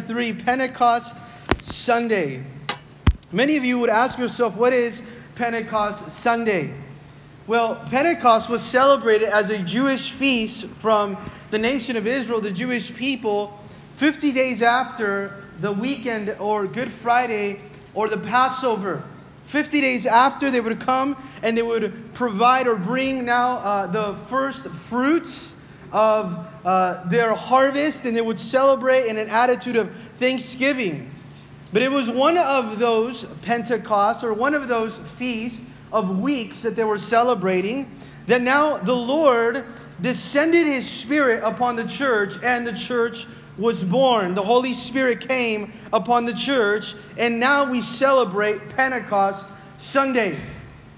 3, Pentecost Sunday. Many of you would ask yourself, what is Pentecost Sunday? Well, Pentecost was celebrated as a Jewish feast from the nation of Israel, the Jewish people, 50 days after the weekend or Good Friday or the Passover. 50 days after, they would come and they would provide or bring now the first fruits of their harvest, and they would celebrate in an attitude of thanksgiving. But it was one of those Pentecosts, or one of those feasts of weeks that they were celebrating, that now the Lord descended His Spirit upon the church, and the church was born. The Holy Spirit came upon the church, and now we celebrate Pentecost Sunday.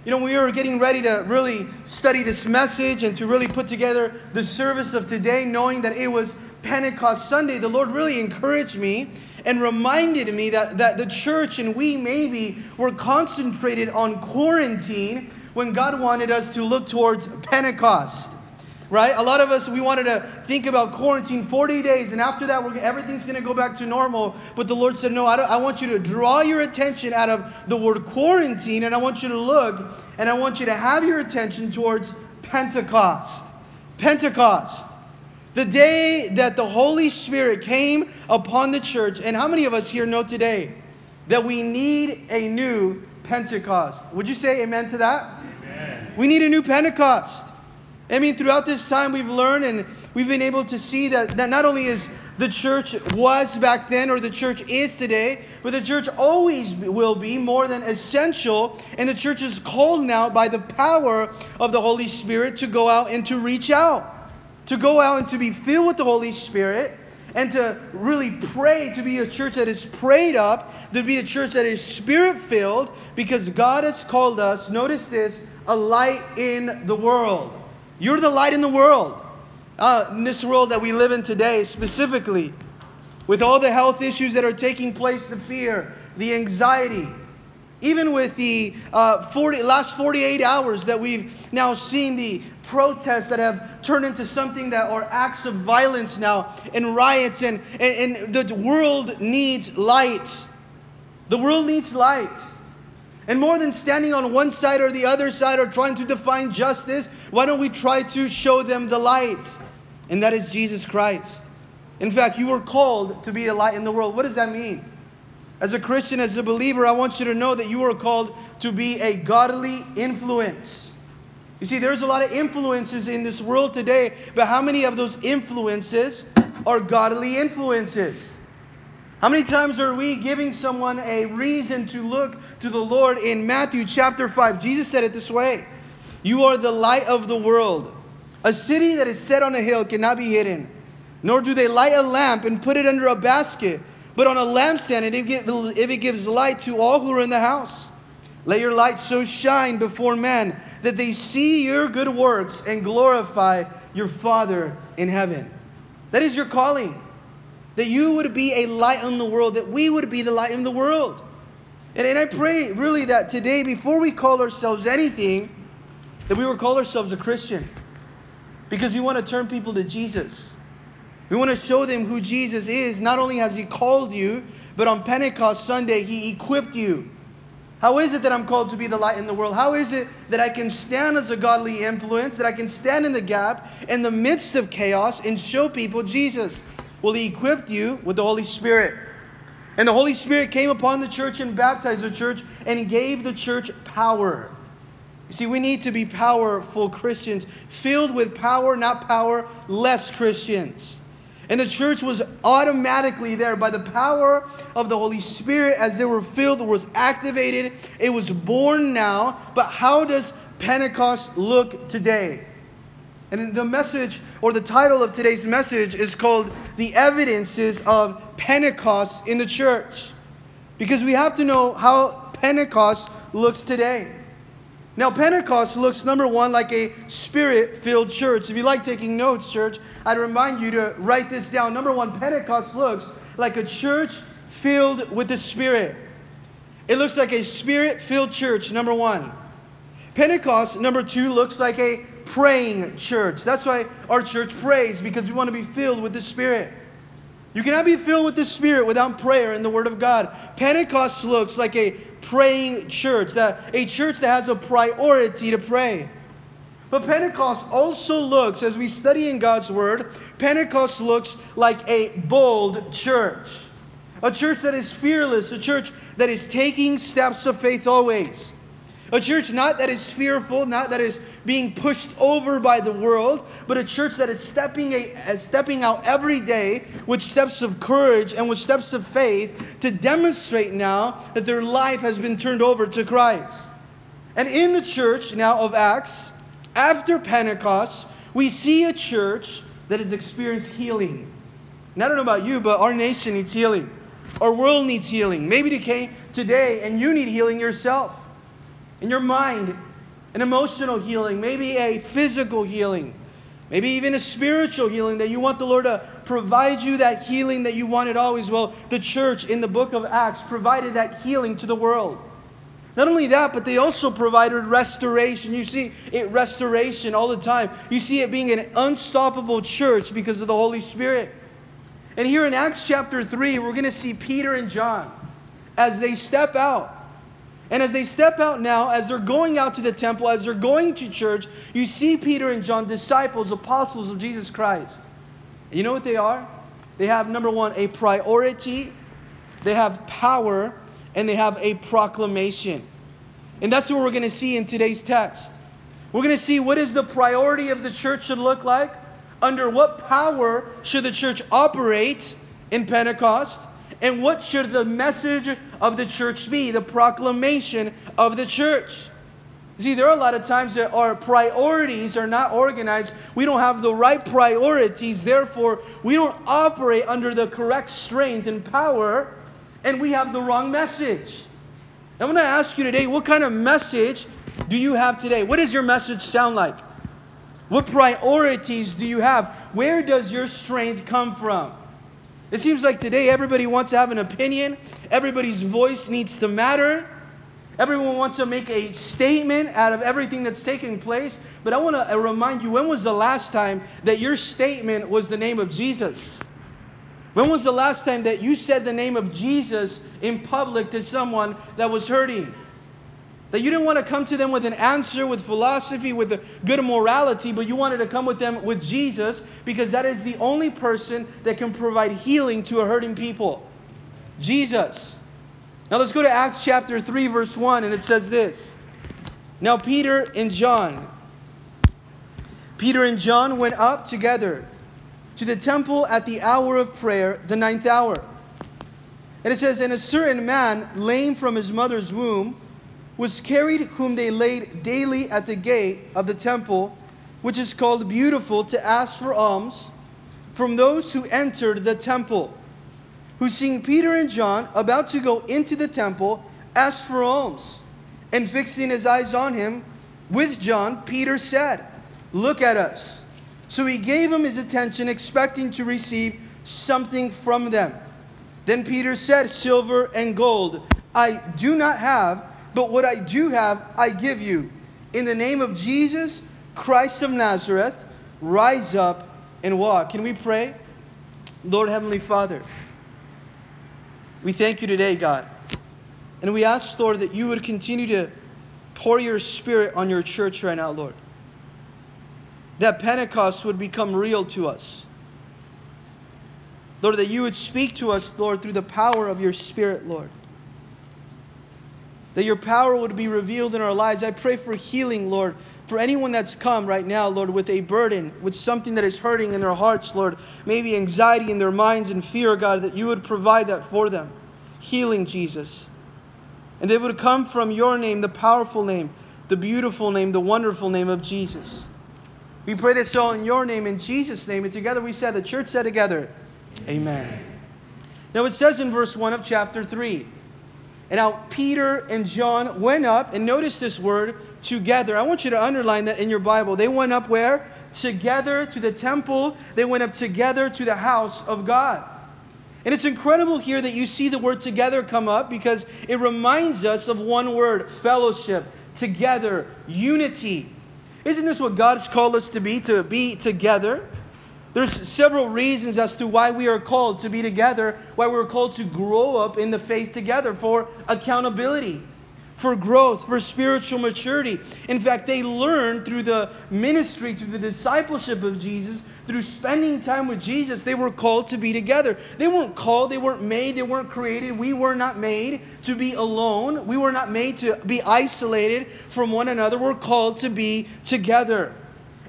You know, we are getting ready to really study this message and to really put together the service of today, knowing that it was Pentecost Sunday. The Lord really encouraged me and reminded me that the church and we maybe were concentrated on quarantine when God wanted us to look towards Pentecost, right? A lot of us, we wanted to think about quarantine 40 days, and after that, everything's going to go back to normal. But the Lord said, no, I want you to draw your attention out of the word quarantine, and I want you to look, and I want you to have your attention towards Pentecost. Pentecost. The day that the Holy Spirit came upon the church. And how many of us here know today that we need a new Pentecost? Would you say amen to that? Amen. We need a new Pentecost. I mean, throughout this time we've learned and we've been able to see that not only is the church was back then or the church is today, but the church always will be more than essential. And the church is called now by the power of the Holy Spirit to go out and to reach out. To go out and to be filled with the Holy Spirit and to really pray, to be a church that is prayed up, to be a church that is Spirit-filled, because God has called us, notice this, a light in the world. You're the light in the world. In this world that we live in today, specifically, with all the health issues that are taking place, the fear, the anxiety, even with the last 48 hours that we've now seen the protests that have turned into something that are acts of violence now, and riots, and the world needs light. The world needs light. And more than standing on one side or the other side or trying to define justice, why don't we try to show them the light? And that is Jesus Christ. In fact, you were called to be a light in the world. What does that mean? As a Christian, as a believer, I want you to know that you are called to be a godly influence. You see, there's a lot of influences in this world today, but how many of those influences are godly influences? How many times are we giving someone a reason to look to the Lord? In Matthew chapter 5, Jesus said it this way: "You are the light of the world. A city that is set on a hill cannot be hidden, nor do they light a lamp and put it under a basket, but on a lampstand, and if it gives light to all who are in the house. Let your light so shine before men that they see your good works and glorify your Father in heaven." That is your calling. That you would be a light in the world. That we would be the light in the world. And I pray really that today, before we call ourselves anything, that we would call ourselves a Christian. Because we want to turn people to Jesus. We want to show them who Jesus is. Not only has He called you, but on Pentecost Sunday, He equipped you. How is it that I'm called to be the light in the world? How is it that I can stand as a godly influence, that I can stand in the gap, in the midst of chaos, and show people Jesus? Well, He equipped you with the Holy Spirit. And the Holy Spirit came upon the church and baptized the church and gave the church power. You see, we need to be powerful Christians, filled with power, not powerless Christians. And the church was automatically there by the power of the Holy Spirit as they were filled, was activated. It was born now. But how does Pentecost look today? And the message, or the title of today's message, is called "The Evidences of Pentecost in the Church." Because we have to know how Pentecost looks today. Now, Pentecost looks, number one, like a Spirit-filled church. If you like taking notes, church, I'd remind you to write this down. Number one, Pentecost looks like a church filled with the Spirit. It looks like a Spirit-filled church, number one. Pentecost, number two, looks like a praying church. That's why our church prays, because we want to be filled with the Spirit. You cannot be filled with the Spirit without prayer and the Word of God. Pentecost looks like a praying church, a church that has a priority to pray. But Pentecost also looks, as we study in God's Word, Pentecost looks like a bold church. A church that is fearless, a church that is taking steps of faith always. A church not that is fearful, not that is being pushed over by the world, but a church that is stepping out every day with steps of courage and with steps of faith to demonstrate now that their life has been turned over to Christ. And in the church now of Acts, after Pentecost, we see a church that has experienced healing. And I don't know about you, but our nation needs healing. Our world needs healing. Maybe today, and you need healing yourself. In your mind, an emotional healing, maybe a physical healing, maybe even a spiritual healing that you want the Lord to provide you, that healing that you wanted always. Well, the church in the book of Acts provided that healing to the world. Not only that, but they also provided restoration. You see it, restoration all the time. You see it being an unstoppable church because of the Holy Spirit. And here in Acts chapter 3, we're going to see Peter and John as they step out. And as they step out now, as they're going out to the temple, as they're going to church, you see Peter and John, disciples, apostles of Jesus Christ. And you know what they are? They have, number one, a priority, they have power, and they have a proclamation. And that's what we're going to see in today's text. We're going to see what is the priority of the church should look like, under what power should the church operate in Pentecost, and what should the message of the church be, the proclamation of the church. See, there are a lot of times that our priorities are not organized. We don't have the right priorities. Therefore, we don't operate under the correct strength and power, and we have the wrong message. I'm going to ask you today, what kind of message do you have today? What does your message sound like? What priorities do you have? Where does your strength come from? It seems like today everybody wants to have an opinion. Everybody's voice needs to matter. Everyone wants to make a statement out of everything that's taking place. But I want to remind you, when was the last time that your statement was the name of Jesus? When was the last time that you said the name of Jesus in public to someone that was hurting? That you didn't want to come to them with an answer, with philosophy, with a good morality, but you wanted to come with them with Jesus, because that is the only person that can provide healing to a hurting people. Jesus. Now let's go to Acts chapter 3, verse 1, and it says this. Now Peter and John went up together to the temple at the hour of prayer, the ninth hour. And it says, and a certain man, lame from his mother's womb, was carried, whom they laid daily at the gate of the temple, which is called Beautiful, to ask for alms from those who entered the temple, who, seeing Peter and John about to go into the temple, asked for alms. And fixing his eyes on him with John, Peter said, "Look at us." So he gave him his attention, expecting to receive something from them. Then Peter said, "Silver and gold I do not have, but what I do have, I give you. In the name of Jesus Christ of Nazareth, rise up and walk." Can we pray? Lord Heavenly Father, we thank you today, God. And we ask, Lord, that you would continue to pour your Spirit on your church right now, Lord. That Pentecost would become real to us. Lord, that you would speak to us, Lord, through the power of your Spirit, Lord. That your power would be revealed in our lives. I pray for healing, Lord, for anyone that's come right now, Lord, with a burden, with something that is hurting in their hearts, Lord. Maybe anxiety in their minds and fear, God, that you would provide that for them. Healing, Jesus. And they would come from your name, the powerful name, the beautiful name, the wonderful name of Jesus. We pray this all in your name, in Jesus' name. And together we said, the church said together, Amen. Now it says in verse 1 of chapter 3, and now Peter and John went up, and notice this word, together. I want you to underline that in your Bible. They went up where? Together to the temple. They went up together to the house of God. And it's incredible here that you see the word together come up, because it reminds us of one word, fellowship, together, unity. Isn't this what God's called us to be together? There's several reasons as to why we are called to be together, why we're called to grow up in the faith together, for accountability, for growth, for spiritual maturity. In fact, they learned through the ministry, through the discipleship of Jesus, through spending time with Jesus, they were called to be together. They weren't called, they weren't made, they weren't created. We were not made to be alone. We were not made to be isolated from one another. We're called to be together.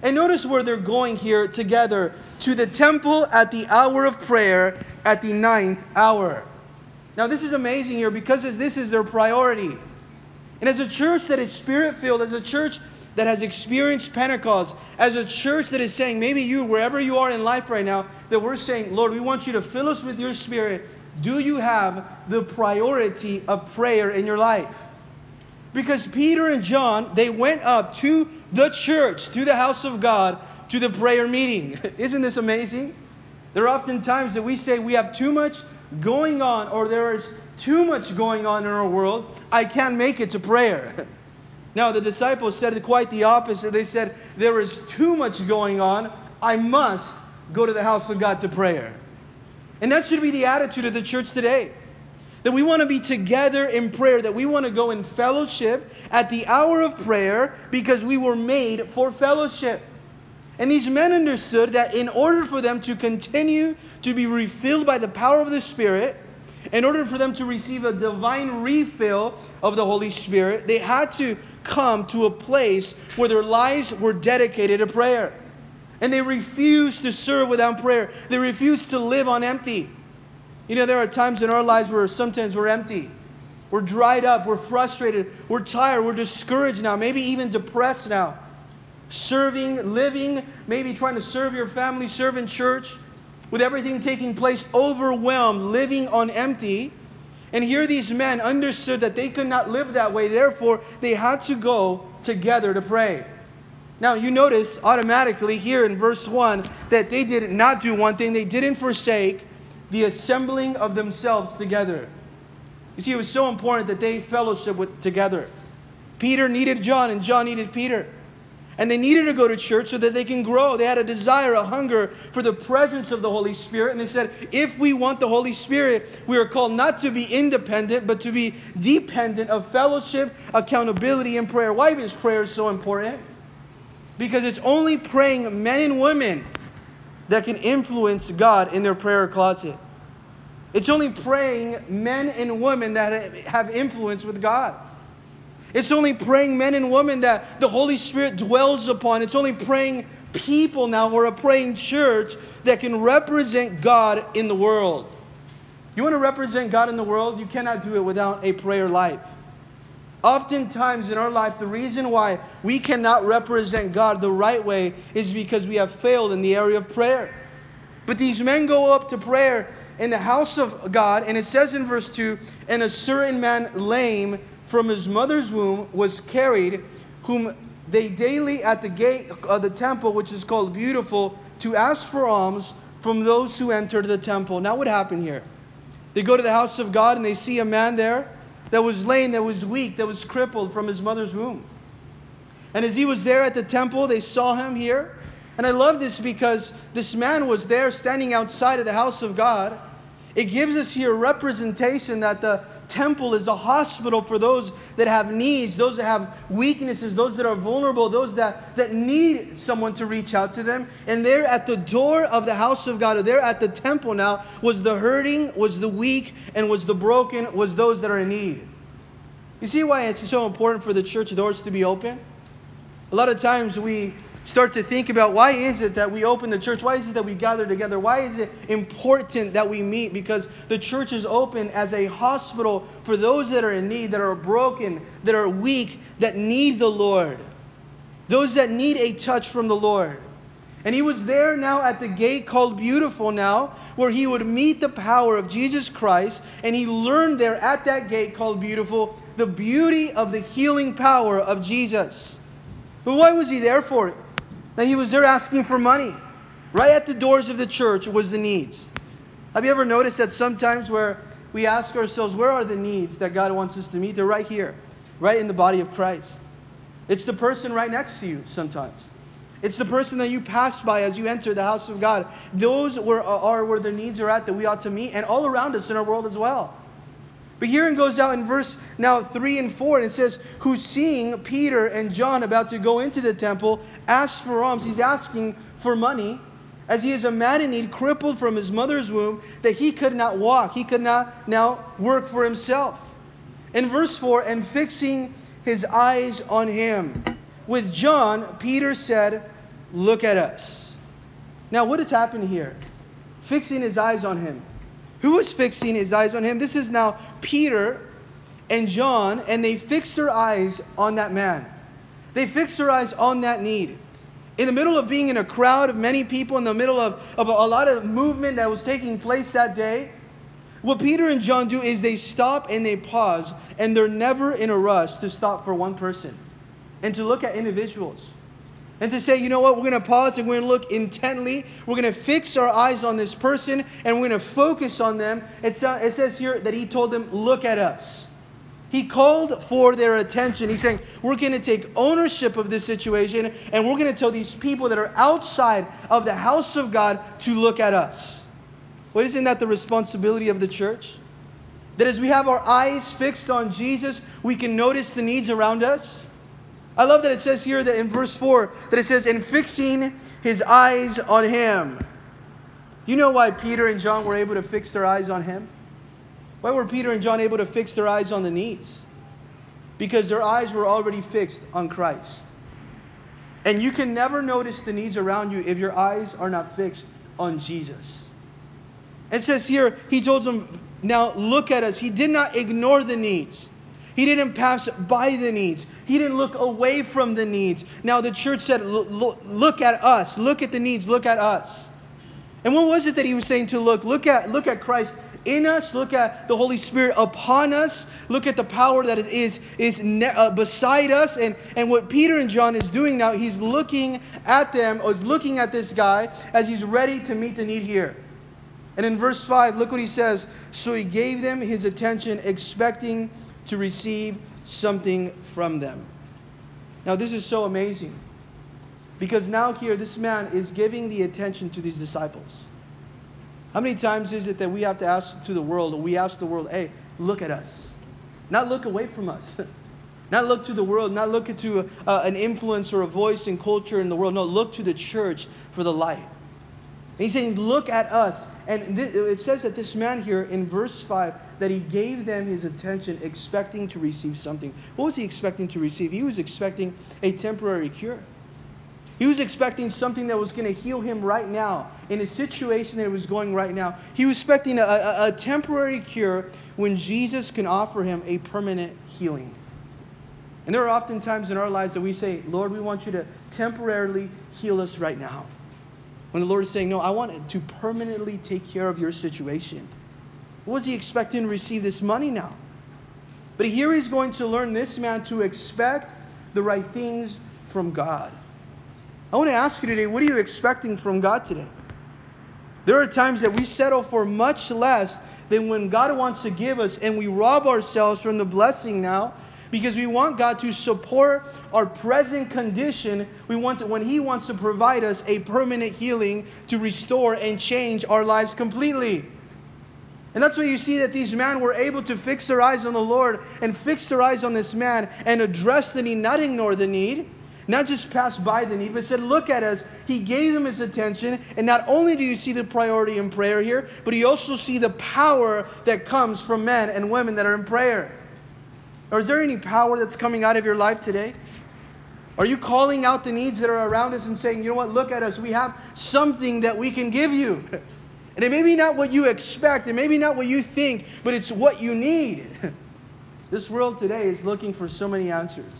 And notice where they're going here together. To the temple at the hour of prayer, at the 9th hour. Now this is amazing here because this is their priority. And as a church that is Spirit-filled, as a church that has experienced Pentecost, as a church that is saying, maybe you, wherever you are in life right now, that we're saying, Lord, we want you to fill us with your Spirit. Do you have the priority of prayer in your life? Because Peter and John, they went up to the church, to the house of God, to the prayer meeting. Isn't this amazing? There are often times that we say we have too much going on, or there is too much going on in our world. I can't make it to prayer. Now, the disciples said quite the opposite. They said, there is too much going on. I must go to the house of God to prayer. And that should be the attitude of the church today. That we want to be together in prayer. That we want to go in fellowship at the hour of prayer because we were made for fellowship. And these men understood that in order for them to continue to be refilled by the power of the Spirit, in order for them to receive a divine refill of the Holy Spirit, they had to come to a place where their lives were dedicated to prayer. And they refused to serve without prayer. They refused to live on empty. You know, there are times in our lives where sometimes we're empty. We're dried up. We're frustrated. We're tired. We're discouraged now. Maybe even depressed now. Serving, living, maybe trying to serve your family, serve in church. With everything taking place, overwhelmed, living on empty. And here these men understood that they could not live that way. Therefore, they had to go together to pray. Now, you notice automatically here in verse 1 that they did not do one thing. They didn't forsake the assembling of themselves together. You see, it was so important that they fellowship together. Peter needed John, and John needed Peter. And they needed to go to church so that they can grow. They had a desire, a hunger for the presence of the Holy Spirit. And they said, if we want the Holy Spirit, we are called not to be independent, but to be dependent of fellowship, accountability, and prayer. Why is prayer so important? Because it's only praying men and women that can influence God in their prayer closet. It's only praying men and women that have influence with God. It's only praying men and women that the Holy Spirit dwells upon. It's only praying people now or a praying church that can represent God in the world. You want to represent God in the world? You cannot do it without a prayer life. Oftentimes in our life, the reason why we cannot represent God the right way is because we have failed in the area of prayer. But these men go up to prayer in the house of God, and it says in verse 2, and a certain man lame from his mother's womb was carried, whom they daily at the gate of the temple, which is called Beautiful, to ask for alms from those who entered the temple. Now what happened here? They go to the house of God and they see a man there that was lame, that was weak, that was crippled from his mother's womb. And as he was there at the temple, they saw him here. And I love this because this man was there standing outside of the house of God. It gives us here representation that the temple is a hospital for those that have needs, those that have weaknesses, those that are vulnerable, those that need someone to reach out to them. And there at the door of the house of God, or there at the temple now, was the hurting, was the weak, and was the broken, was those that are in need. You see why it's so important for the church doors to be open? A lot of times we start to think about, why is it that we open the church? Why is it that we gather together? Why is it important that we meet? Because the church is open as a hospital for those that are in need, that are broken, that are weak, that need the Lord. Those that need a touch from the Lord. And he was there now at the gate called Beautiful now, where he would meet the power of Jesus Christ. And he learned there at that gate called Beautiful the beauty of the healing power of Jesus. But why was he there for it? That he was there asking for money. Right at the doors of the church was the needs. Have you ever noticed that sometimes where we ask ourselves, where are the needs that God wants us to meet? They're right here, right in the body of Christ. It's the person right next to you sometimes. It's the person that you passed by as you enter the house of God. Those are where the needs are at that we ought to meet, and all around us in our world as well. But here it goes out in verse now 3 and 4, and it says, who seeing Peter and John about to go into the temple, asked for alms. He's asking for money, as he is a man in need, crippled from his mother's womb, that he could not walk. He could not now work for himself. In verse 4, and fixing his eyes on him, with John, Peter said, look at us. Now what has happened here? Fixing his eyes on him. Who is fixing his eyes on him? This is now Peter and John, and they fix their eyes on that man. They fix their eyes on that need. In the middle of being in a crowd of many people, in the middle of a lot of movement that was taking place that day, what Peter and John do is they stop and they pause, and they're never in a rush to stop for one person and to look at individuals. And to say, you know what, we're going to pause and we're going to look intently. We're going to fix our eyes on this person and we're going to focus on them. It says here that he told them, look at us. He called for their attention. He's saying, we're going to take ownership of this situation and we're going to tell these people that are outside of the house of God to look at us. Well, isn't that the responsibility of the church? That as we have our eyes fixed on Jesus, we can notice the needs around us. I love that it says here that in verse 4, that it says, and fixing his eyes on him. You know why Peter and John were able to fix their eyes on him? Why were Peter and John able to fix their eyes on the needs? Because their eyes were already fixed on Christ. And you can never notice the needs around you if your eyes are not fixed on Jesus. It says here, he told them, now look at us. He did not ignore the needs. He didn't pass by the needs. He didn't look away from the needs. Now the church said, look at us. Look at the needs. Look at us. And what was it that he was saying to look? Look at Christ in us. Look at the Holy Spirit upon us. Look at the power that is beside us. And what Peter and John is doing now, he's looking at them, or looking at this guy as he's ready to meet the need here. And in verse 5, look what he says. So he gave them his attention, expecting to receive something from them. Now this is so amazing, because now here this man is giving the attention to these disciples. How many times is it that we have to ask to the world, or we ask the world, hey, look at us. Not look away from us. Not look to the world, not look to an influence or a voice in culture in the world. No, look to the church for the light. And he's saying, look at us. And it says that this man here in verse 5, that he gave them his attention, expecting to receive something. What was he expecting to receive? He was expecting a temporary cure. He was expecting something that was going to heal him right now, in a situation that was going right now. He was expecting a temporary cure when Jesus can offer him a permanent healing. And there are often times in our lives that we say, Lord, we want you to temporarily heal us right now. When the Lord is saying, no, I want to permanently take care of your situation. What was he expecting to receive? This money now? But here he's going to learn this man to expect the right things from God. I want to ask you today, what are you expecting from God today? There are times that we settle for much less than when God wants to give us, and we rob ourselves from the blessing now, because we want God to support our present condition. When He wants to provide us a permanent healing to restore and change our lives completely. And that's why you see that these men were able to fix their eyes on the Lord and fix their eyes on this man and address the need, not ignore the need, not just pass by the need, but said, look at us. He gave them his attention. And not only do you see the priority in prayer here, but you also see the power that comes from men and women that are in prayer. Or is there any power that's coming out of your life today? Are you calling out the needs that are around us and saying, you know what, look at us. We have something that we can give you. And it may be not what you expect. It may be not what you think, but it's what you need. This world today is looking for so many answers.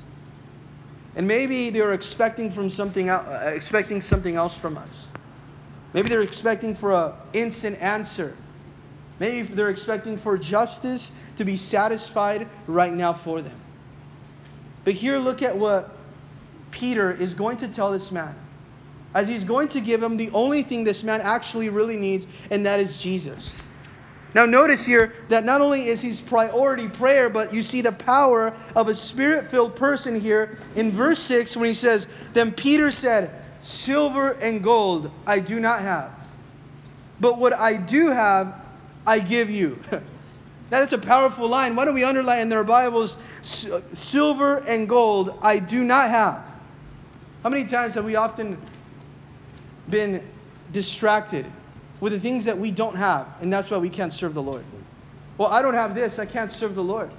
And maybe they're expecting something else from us. Maybe they're expecting for an instant answer. Maybe they're expecting for justice to be satisfied right now for them. But here, look at what Peter is going to tell this man, as he's going to give him the only thing this man actually really needs, and that is Jesus. Now notice here that not only is his priority prayer, but you see the power of a spirit-filled person here in verse 6 when he says, then Peter said, Silver and gold I do not have, but what I do have, I give you. That is a powerful line. Why don't we underline in their Bibles, silver and gold I do not have. How many times have we often been distracted with the things that we don't have, and that's why we can't serve the Lord? Well, I don't have this, I can't serve the Lord.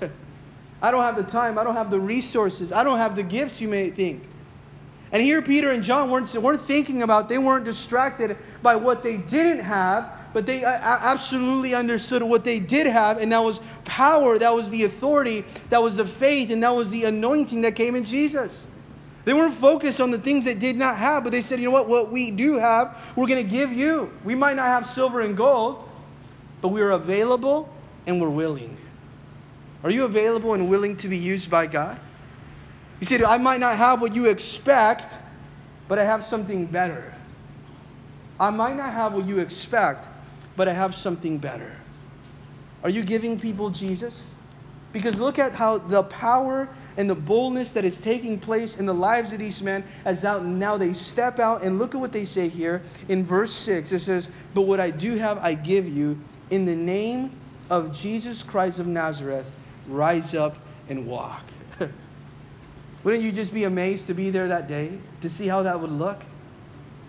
I don't have the time, I don't have the resources, I don't have the gifts, you may think. And here Peter and John weren't thinking about, they weren't distracted by what they didn't have, but they absolutely understood what they did have, and that was power, that was the authority, that was the faith, and that was the anointing that came in Jesus. They weren't focused on the things they did not have, but they said, you know what we do have, we're going to give you. We might not have silver and gold, but we are available and we're willing. Are you available and willing to be used by God? You said, I might not have what you expect, but I have something better. I might not have what you expect, but I have something better. Are you giving people Jesus? Because look at how the power and the boldness that is taking place in the lives of these men as now they step out, and look at what they say here in verse 6. It says, but what I do have, I give you. In the name of Jesus Christ of Nazareth, rise up and walk. Wouldn't you just be amazed to be there that day, to see how that would look?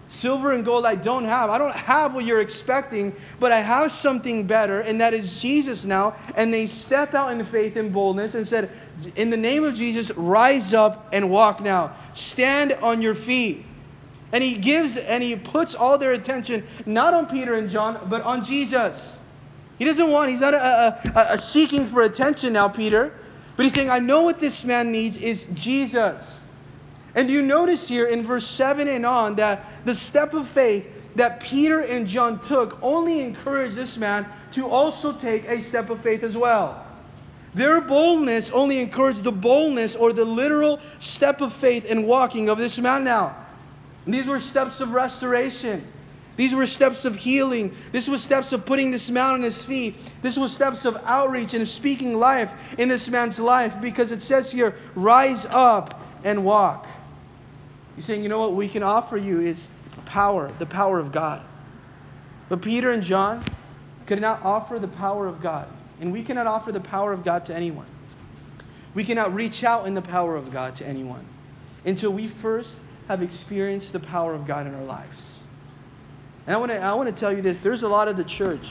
Silver and gold I don't have. I don't have what you're expecting, but I have something better, and that is Jesus now. And they step out in faith and boldness and said, in the name of Jesus, rise up and walk now. Stand on your feet. And he gives and he puts all their attention, not on Peter and John, but on Jesus. He doesn't want, he's not seeking for attention now, Peter. But he's saying, I know what this man needs is Jesus. And you notice here in verse 7 and on that the step of faith that Peter and John took only encouraged this man to also take a step of faith as well. Their boldness only encouraged the boldness or the literal step of faith and walking of this man now. And these were steps of restoration. These were steps of healing. This was steps of putting this man on his feet. This was steps of outreach and speaking life in this man's life, because it says here, rise up and walk. He's saying, you know what we can offer you is power, the power of God. But Peter and John could not offer the power of God. And we cannot offer the power of God to anyone. We cannot reach out in the power of God to anyone until we first have experienced the power of God in our lives. And I want to tell you this. There's a lot of the church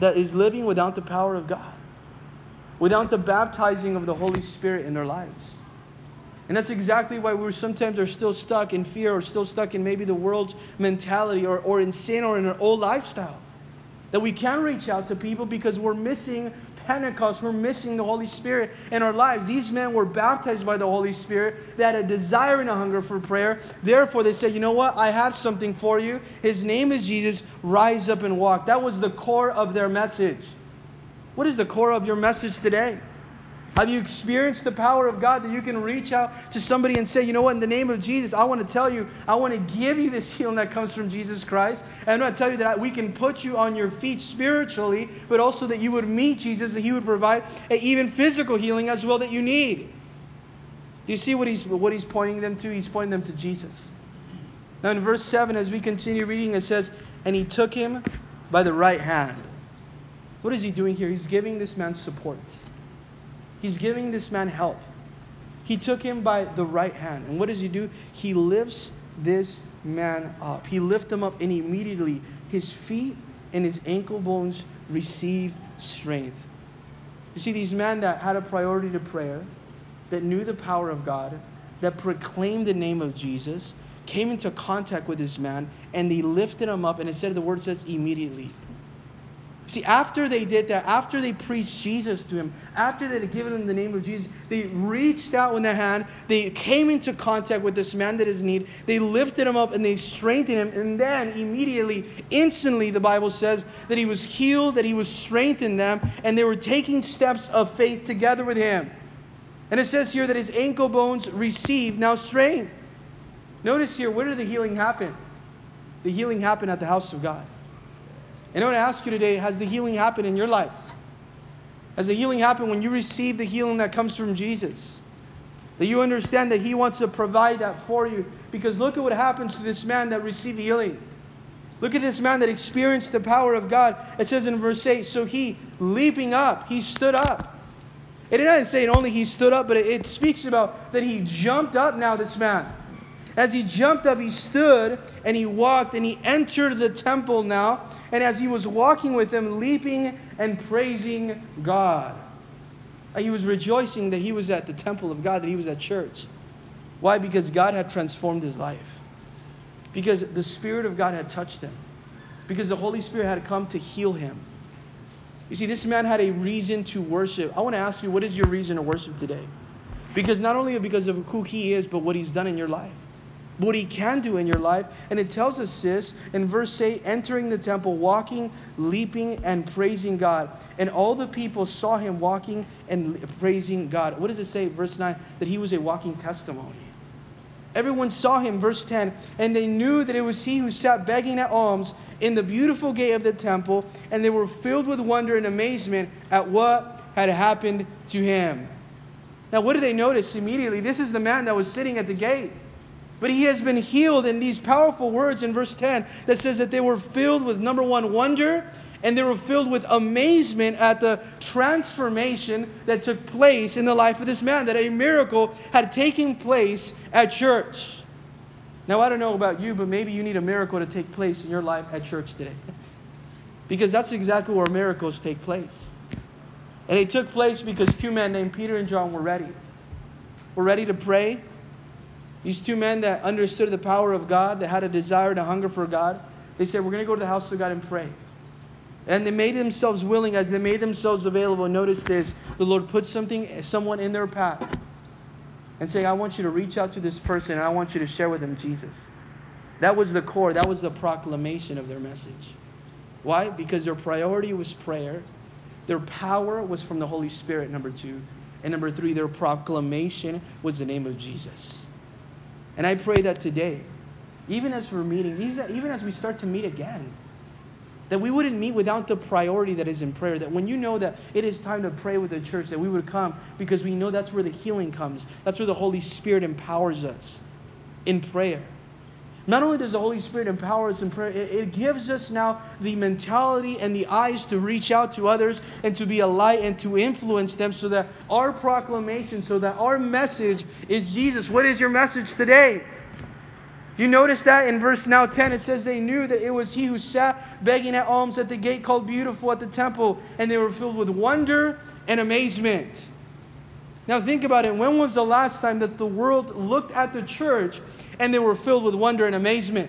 that is living without the power of God, without the baptizing of the Holy Spirit in their lives. And that's exactly why we sometimes are still stuck in fear, or still stuck in maybe the world's mentality, or in sin, or in our old lifestyle. That we can reach out to people because we're missing Pentecost, we're missing the Holy Spirit in our lives. These men were baptized by the Holy Spirit. They had a desire and a hunger for prayer. Therefore, they said, you know what? I have something for you. His name is Jesus. Rise up and walk. That was the core of their message. What is the core of your message today? Have you experienced the power of God that you can reach out to somebody and say, you know what, in the name of Jesus, I want to tell you, I want to give you this healing that comes from Jesus Christ. And I want to tell you that we can put you on your feet spiritually, but also that you would meet Jesus, that he would provide even physical healing as well that you need. Do you see what he's pointing them to? He's pointing them to Jesus. Now in verse 7, as we continue reading, it says, and he took him by the right hand. What is he doing here? He's giving this man support. He's giving this man help. He took him by the right hand. And what does he do? He lifts this man up. He lifted him up, and immediately his feet and his ankle bones received strength. You see, these men that had a priority to prayer, that knew the power of God, that proclaimed the name of Jesus, came into contact with this man, and they lifted him up. And instead, the word says immediately. See, after they did that, after they preached Jesus to him, after they had given him the name of Jesus, they reached out with their hand. They came into contact with this man that is in need. They lifted him up and they strengthened him. And then immediately, instantly, the Bible says that he was healed, that he was strengthened them, and they were taking steps of faith together with him. And it says here that his ankle bones received now strength. Notice here, where did the healing happen? The healing happened at the house of God. And I want to ask you today, has the healing happened in your life? Has the healing happened when you receive the healing that comes from Jesus? That you understand that He wants to provide that for you. Because look at what happens to this man that received healing. Look at this man that experienced the power of God. It says in verse 8, so he, leaping up, he stood up. It doesn't say only he stood up, but it speaks about that he jumped up now, this man. As he jumped up, he stood and he walked and he entered the temple now. And as he was walking with them, leaping and praising God. He was rejoicing that he was at the temple of God, that he was at church. Why? Because God had transformed his life. Because the Spirit of God had touched him. Because the Holy Spirit had come to heal him. You see, this man had a reason to worship. I want to ask you, what is your reason to worship today? Because not only because of who he is, but what he's done in your life. What he can do in your life. And it tells us this in verse 8, entering the temple, walking, leaping, and praising God. And all the people saw him walking and praising God. What does it say, verse 9? That he was a walking testimony. Everyone saw him, verse 10, and they knew that it was he who sat begging at alms in the beautiful gate of the temple, and they were filled with wonder and amazement at what had happened to him. Now, what did they notice immediately? This is the man that was sitting at the gate. But he has been healed in these powerful words in verse 10 that says that they were filled with, number one, wonder, and they were filled with amazement at the transformation that took place in the life of this man, that a miracle had taken place at church. Now, I don't know about you, but maybe you need a miracle to take place in your life at church today. Because that's exactly where miracles take place. And they took place because two men named Peter and John were ready. Were ready to pray. These two men that understood the power of God, that had a desire to hunger for God, they said, we're going to go to the house of God and pray. And they made themselves willing as they made themselves available. Notice this, the Lord put someone in their path and saying, I want you to reach out to this person and I want you to share with them Jesus. That was the core, that was the proclamation of their message. Why? Because their priority was prayer. Their power was from the Holy Spirit, number two. And number three, their proclamation was the name of Jesus. And I pray that today, even as we're meeting, even as we start to meet again, that we wouldn't meet without the priority that is in prayer. That when you know that it is time to pray with the church, that we would come because we know that's where the healing comes. That's where the Holy Spirit empowers us in prayer. Not only does the Holy Spirit empower us in prayer, it gives us now the mentality and the eyes to reach out to others and to be a light and to influence them so that our proclamation, so that our message is Jesus. What is your message today? You notice that in verse now 10, it says they knew that it was he who sat begging at alms at the gate called Beautiful at the temple, and they were filled with wonder and amazement. Now think about it. When was the last time that the world looked at the church and they were filled with wonder and amazement?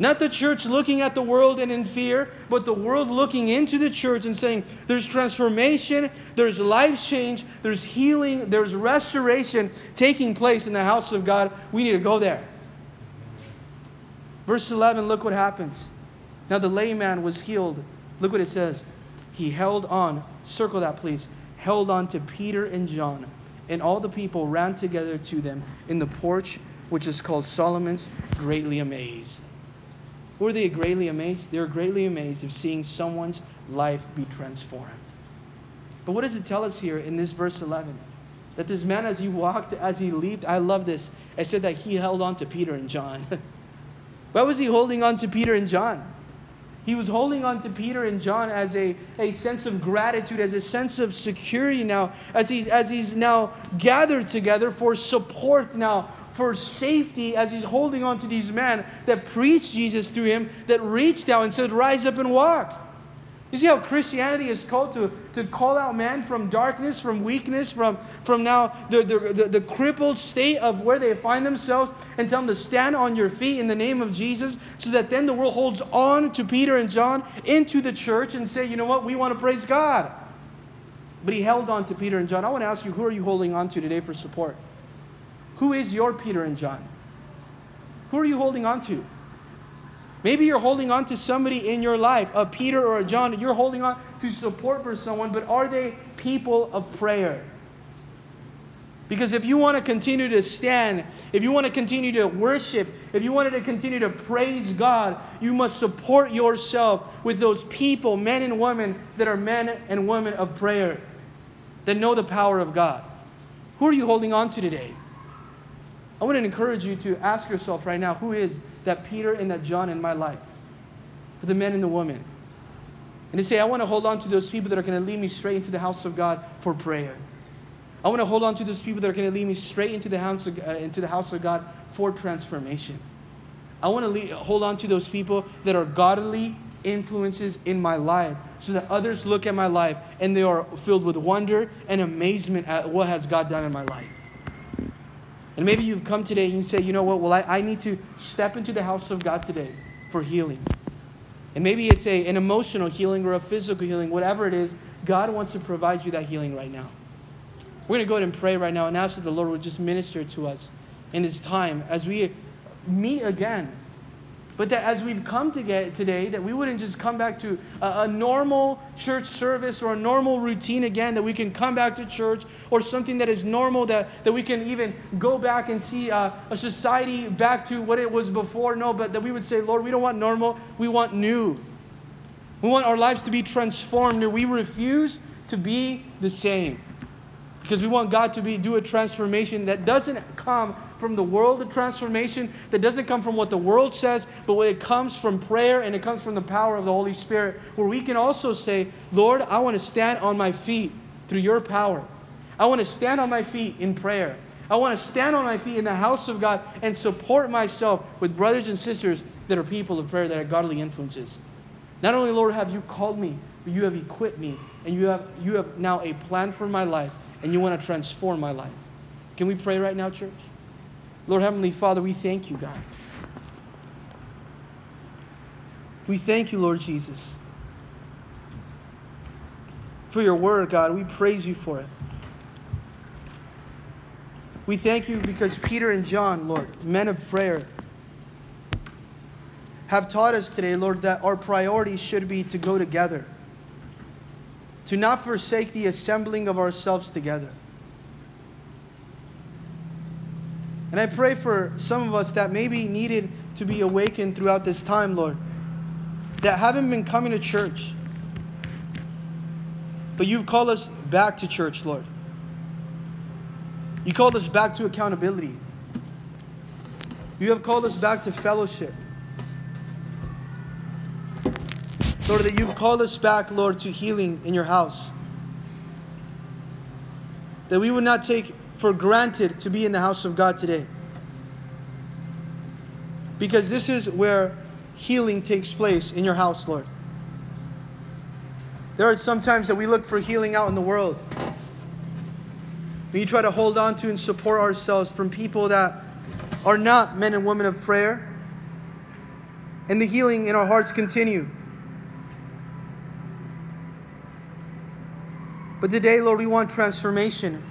Not the church looking at the world and in fear, but the world looking into the church and saying, there's transformation, there's life change, there's healing, there's restoration taking place in the house of God. We need to go there. Verse 11, look what happens. Now the layman was healed. Look what it says. He held on. Circle that, please. Held on to Peter and John, and all the people ran together to them in the porch, which is called Solomon's, greatly amazed. Were they greatly amazed? They were greatly amazed of seeing someone's life be transformed. But what does it tell us here in this verse 11? That this man, as he walked, as he leaped, I love this. I said that he held on to Peter and John. Why was he holding on to Peter and John? He was holding on to Peter and John as a sense of gratitude, as a sense of security now, as he's now gathered together for support now, for safety, as he's holding on to these men that preached Jesus to him, that reached out and said, rise up and walk. You see how Christianity is called to call out men from darkness, from weakness, from now the crippled state of where they find themselves, and tell them to stand on your feet in the name of Jesus, so that then the world holds on to Peter and John into the church and say, you know what, we want to praise God. But he held on to Peter and John. I want to ask you, who are you holding on to today for support? Who is your Peter and John? Who are you holding on to? Maybe you're holding on to somebody in your life, a Peter or a John. You're holding on to support for someone, but are they people of prayer? Because if you want to continue to stand, if you want to continue to worship, if you wanted to continue to praise God, you must support yourself with those people, men and women, that are men and women of prayer, that know the power of God. Who are you holding on to today? I want to encourage you to ask yourself right now, who is that Peter and that John in my life? For the men and the women. And to say, I want to hold on to those people that are going to lead me straight into the house of God for prayer. I want to hold on to those people that are going to lead me straight into the house of, God for transformation. I want to hold on to those people that are godly influences in my life, so that others look at my life and they are filled with wonder and amazement at what has God done in my life. And maybe you've come today and you say, you know what, well, I need to step into the house of God today for healing. And maybe it's an emotional healing or a physical healing, whatever it is, God wants to provide you that healing right now. We're going to go ahead and pray right now and ask that the Lord would just minister to us in this time as we meet again. But that as we've come today, that we wouldn't just come back to a normal church service or a normal routine again, that we can come back to church or something that is normal, that we can even go back and see a society back to what it was before. No, but that we would say, Lord, we don't want normal. We want new. We want our lives to be transformed. We refuse to be the same, because we want God to do a transformation that doesn't come from the world, a transformation that doesn't come from what the world says, but it comes from prayer and it comes from the power of the Holy Spirit, where we can also say, Lord, I want to stand on my feet through your power. I want to stand on my feet in prayer. I want to stand on my feet in the house of God and support myself with brothers and sisters that are people of prayer, that are godly influences. Not only, Lord, have you called me, but you have equipped me, and you have now a plan for my life. And you want to transform my life. Can we pray right now, church? Lord, Heavenly Father, we thank you, God. We thank you, Lord Jesus, for your word, God. We praise you for it. We thank you because Peter and John, Lord, men of prayer, have taught us today, Lord, that our priority should be to go together. To not forsake the assembling of ourselves together. And I pray for some of us that maybe needed to be awakened throughout this time, Lord, that haven't been coming to church. But you've called us back to church, Lord. You called us back to accountability. You have called us back to fellowship. Lord, that you've called us back, Lord, to healing in your house. That we would not take for granted to be in the house of God today. Because this is where healing takes place, in your house, Lord. There are some times that we look for healing out in the world. We try to hold on to and support ourselves from people that are not men and women of prayer. And the healing in our hearts continue. But today, Lord, we want transformation.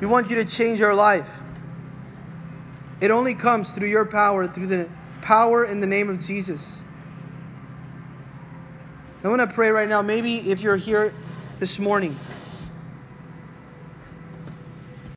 We want you to change our life. It only comes through your power, through the power in the name of Jesus. I want to pray right now, maybe if you're here this morning,